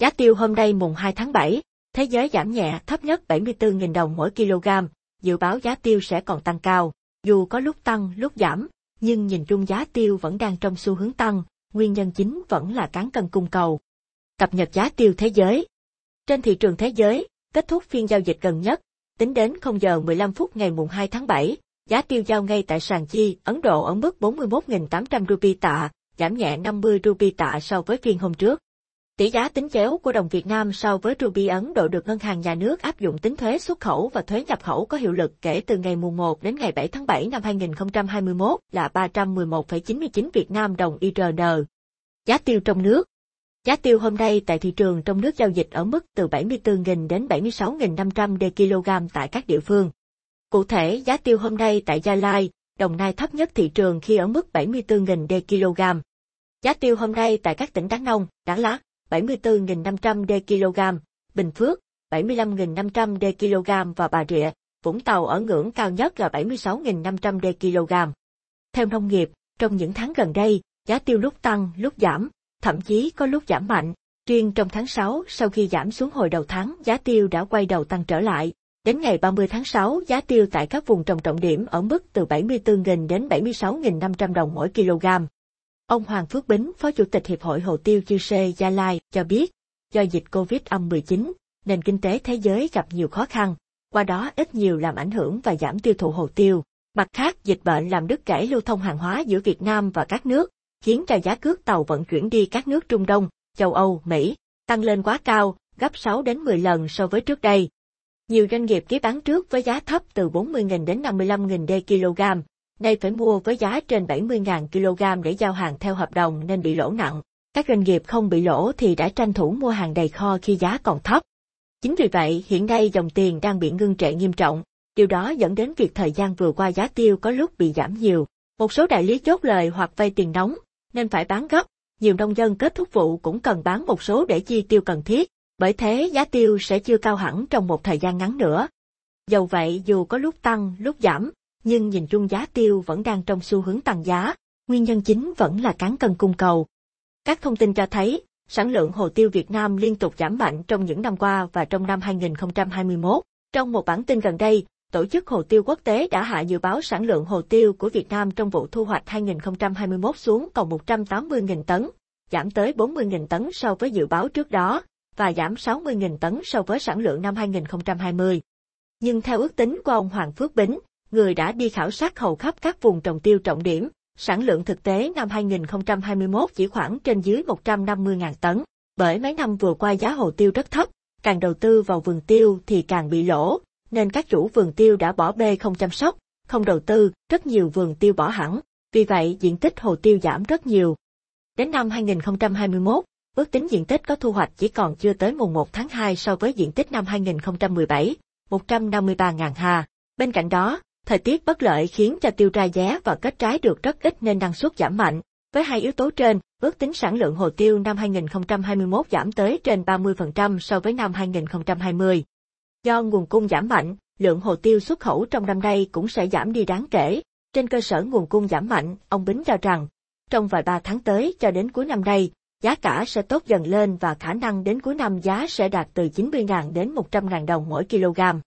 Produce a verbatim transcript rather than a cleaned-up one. Giá tiêu hôm nay mùng hai tháng bảy, thế giới giảm nhẹ, thấp nhất bảy mươi tư nghìn đồng mỗi kg, dự báo giá tiêu sẽ còn tăng cao, dù có lúc tăng, lúc giảm, nhưng nhìn chung giá tiêu vẫn đang trong xu hướng tăng, nguyên nhân chính vẫn là cán cân cung cầu. Cập nhật giá tiêu thế giới. Trên thị trường thế giới, kết thúc phiên giao dịch gần nhất, tính đến không giờ mười lăm phút ngày mùng hai tháng bảy, giá tiêu giao ngay tại sàn Chi, Ấn Độ ở mức bốn mươi mốt nghìn tám trăm rupee tạ, giảm nhẹ năm mươi rupee tạ so với phiên hôm trước. Tỷ giá tính chéo của đồng Việt Nam so với rupee Ấn Độ được Ngân hàng Nhà nước áp dụng tính thuế xuất khẩu và thuế nhập khẩu có hiệu lực kể từ ngày mùng một đến ngày bảy tháng bảy năm hai nghìn không trăm hai mươi mốt là ba trăm mười một phẩy chín mươi chín Việt Nam đồng i rờ en. Giá tiêu trong nước. Giá tiêu hôm nay tại thị trường trong nước giao dịch ở mức từ bảy mươi tư nghìn đến bảy mươi sáu nghìn năm trăm kg tại các địa phương. Cụ thể, giá tiêu hôm nay tại Gia Lai, Đồng Nai thấp nhất thị trường khi ở mức bảy mươi tư nghìn kg. Giá tiêu hôm nay tại các tỉnh Đắk Nông, Đắk Lắk bảy mươi tư nghìn năm trăm kg, Bình Phước bảy mươi lăm nghìn năm trăm kg và Bà Rịa, Vũng Tàu ở ngưỡng cao nhất là bảy mươi sáu nghìn năm trăm kg. Theo nông nghiệp, trong những tháng gần đây, giá tiêu lúc tăng, lúc giảm, thậm chí có lúc giảm mạnh. Riêng trong tháng sáu, sau khi giảm xuống hồi đầu tháng, giá tiêu đã quay đầu tăng trở lại. Đến ngày ba mươi tháng sáu, giá tiêu tại các vùng trồng trọng điểm ở mức từ bảy mươi tư nghìn đến bảy mươi sáu nghìn năm trăm đồng mỗi kg. Ông Hoàng Phước Bính, Phó Chủ tịch Hiệp hội Hồ tiêu Chư Sê Gia Lai, cho biết, do dịch covid mười chín, nền kinh tế thế giới gặp nhiều khó khăn, qua đó ít nhiều làm ảnh hưởng và giảm tiêu thụ hồ tiêu. Mặt khác, dịch bệnh làm đứt gãy lưu thông hàng hóa giữa Việt Nam và các nước, khiến cho giá cước tàu vận chuyển đi các nước Trung Đông, châu Âu, Mỹ tăng lên quá cao, gấp sáu đến mười lần so với trước đây. Nhiều doanh nghiệp ký bán trước với giá thấp từ bốn mươi nghìn đến năm mươi lăm nghìn kg, nay phải mua với giá trên bảy mươi nghìn kg để giao hàng theo hợp đồng nên bị lỗ nặng. Các doanh nghiệp không bị lỗ thì đã tranh thủ mua hàng đầy kho khi giá còn thấp. Chính vì vậy, hiện nay dòng tiền đang bị ngưng trệ nghiêm trọng, điều đó dẫn đến việc thời gian vừa qua giá tiêu có lúc bị giảm nhiều. Một số đại lý chốt lời hoặc vay tiền nóng, nên phải bán gấp. Nhiều nông dân kết thúc vụ cũng cần bán một số để chi tiêu cần thiết, bởi thế giá tiêu sẽ chưa cao hẳn trong một thời gian ngắn nữa. Dầu vậy, dù có lúc tăng, lúc giảm, nhưng nhìn chung giá tiêu vẫn đang trong xu hướng tăng giá, nguyên nhân chính vẫn là cán cân cung cầu. Các thông tin cho thấy, sản lượng hồ tiêu Việt Nam liên tục giảm mạnh trong những năm qua và trong năm hai nghìn không trăm hai mươi mốt. Trong một bản tin gần đây, Tổ chức Hồ tiêu Quốc tế đã hạ dự báo sản lượng hồ tiêu của Việt Nam trong vụ thu hoạch hai nghìn không trăm hai mươi mốt xuống còn một trăm tám mươi nghìn tấn, giảm tới bốn mươi nghìn tấn so với dự báo trước đó, và giảm sáu mươi nghìn tấn so với sản lượng năm hai nghìn không trăm hai mươi. Nhưng theo ước tính của ông Hoàng Phước Bính, người đã đi khảo sát hầu khắp các vùng trồng tiêu trọng điểm, sản lượng thực tế năm hai nghìn không trăm hai mươi mốt chỉ khoảng trên dưới một trăm năm mươi nghìn tấn. Bởi mấy năm vừa qua giá hồ tiêu rất thấp, càng đầu tư vào vườn tiêu thì càng bị lỗ, nên các chủ vườn tiêu đã bỏ bê không chăm sóc, không đầu tư, rất nhiều vườn tiêu bỏ hẳn, vì vậy diện tích hồ tiêu giảm rất nhiều. Đến năm hai nghìn không trăm hai mươi mốt, ước tính diện tích có thu hoạch chỉ còn chưa tới mùng một tháng hai so với diện tích năm hai nghìn không trăm mười bảy, một trăm năm mươi ba nghìn ha. Bên cạnh đó, thời tiết bất lợi khiến cho tiêu ra giá và kết trái được rất ít nên năng suất giảm mạnh. Với hai yếu tố trên, ước tính sản lượng hồ tiêu năm hai nghìn không trăm hai mươi mốt giảm tới trên ba mươi phần trăm so với năm hai nghìn không trăm hai mươi. Do nguồn cung giảm mạnh, lượng hồ tiêu xuất khẩu trong năm nay cũng sẽ giảm đi đáng kể. Trên cơ sở nguồn cung giảm mạnh, ông Bính cho rằng, trong vài ba tháng tới cho đến cuối năm nay, giá cả sẽ tốt dần lên và khả năng đến cuối năm giá sẽ đạt từ chín mươi nghìn đến một trăm nghìn đồng mỗi kg.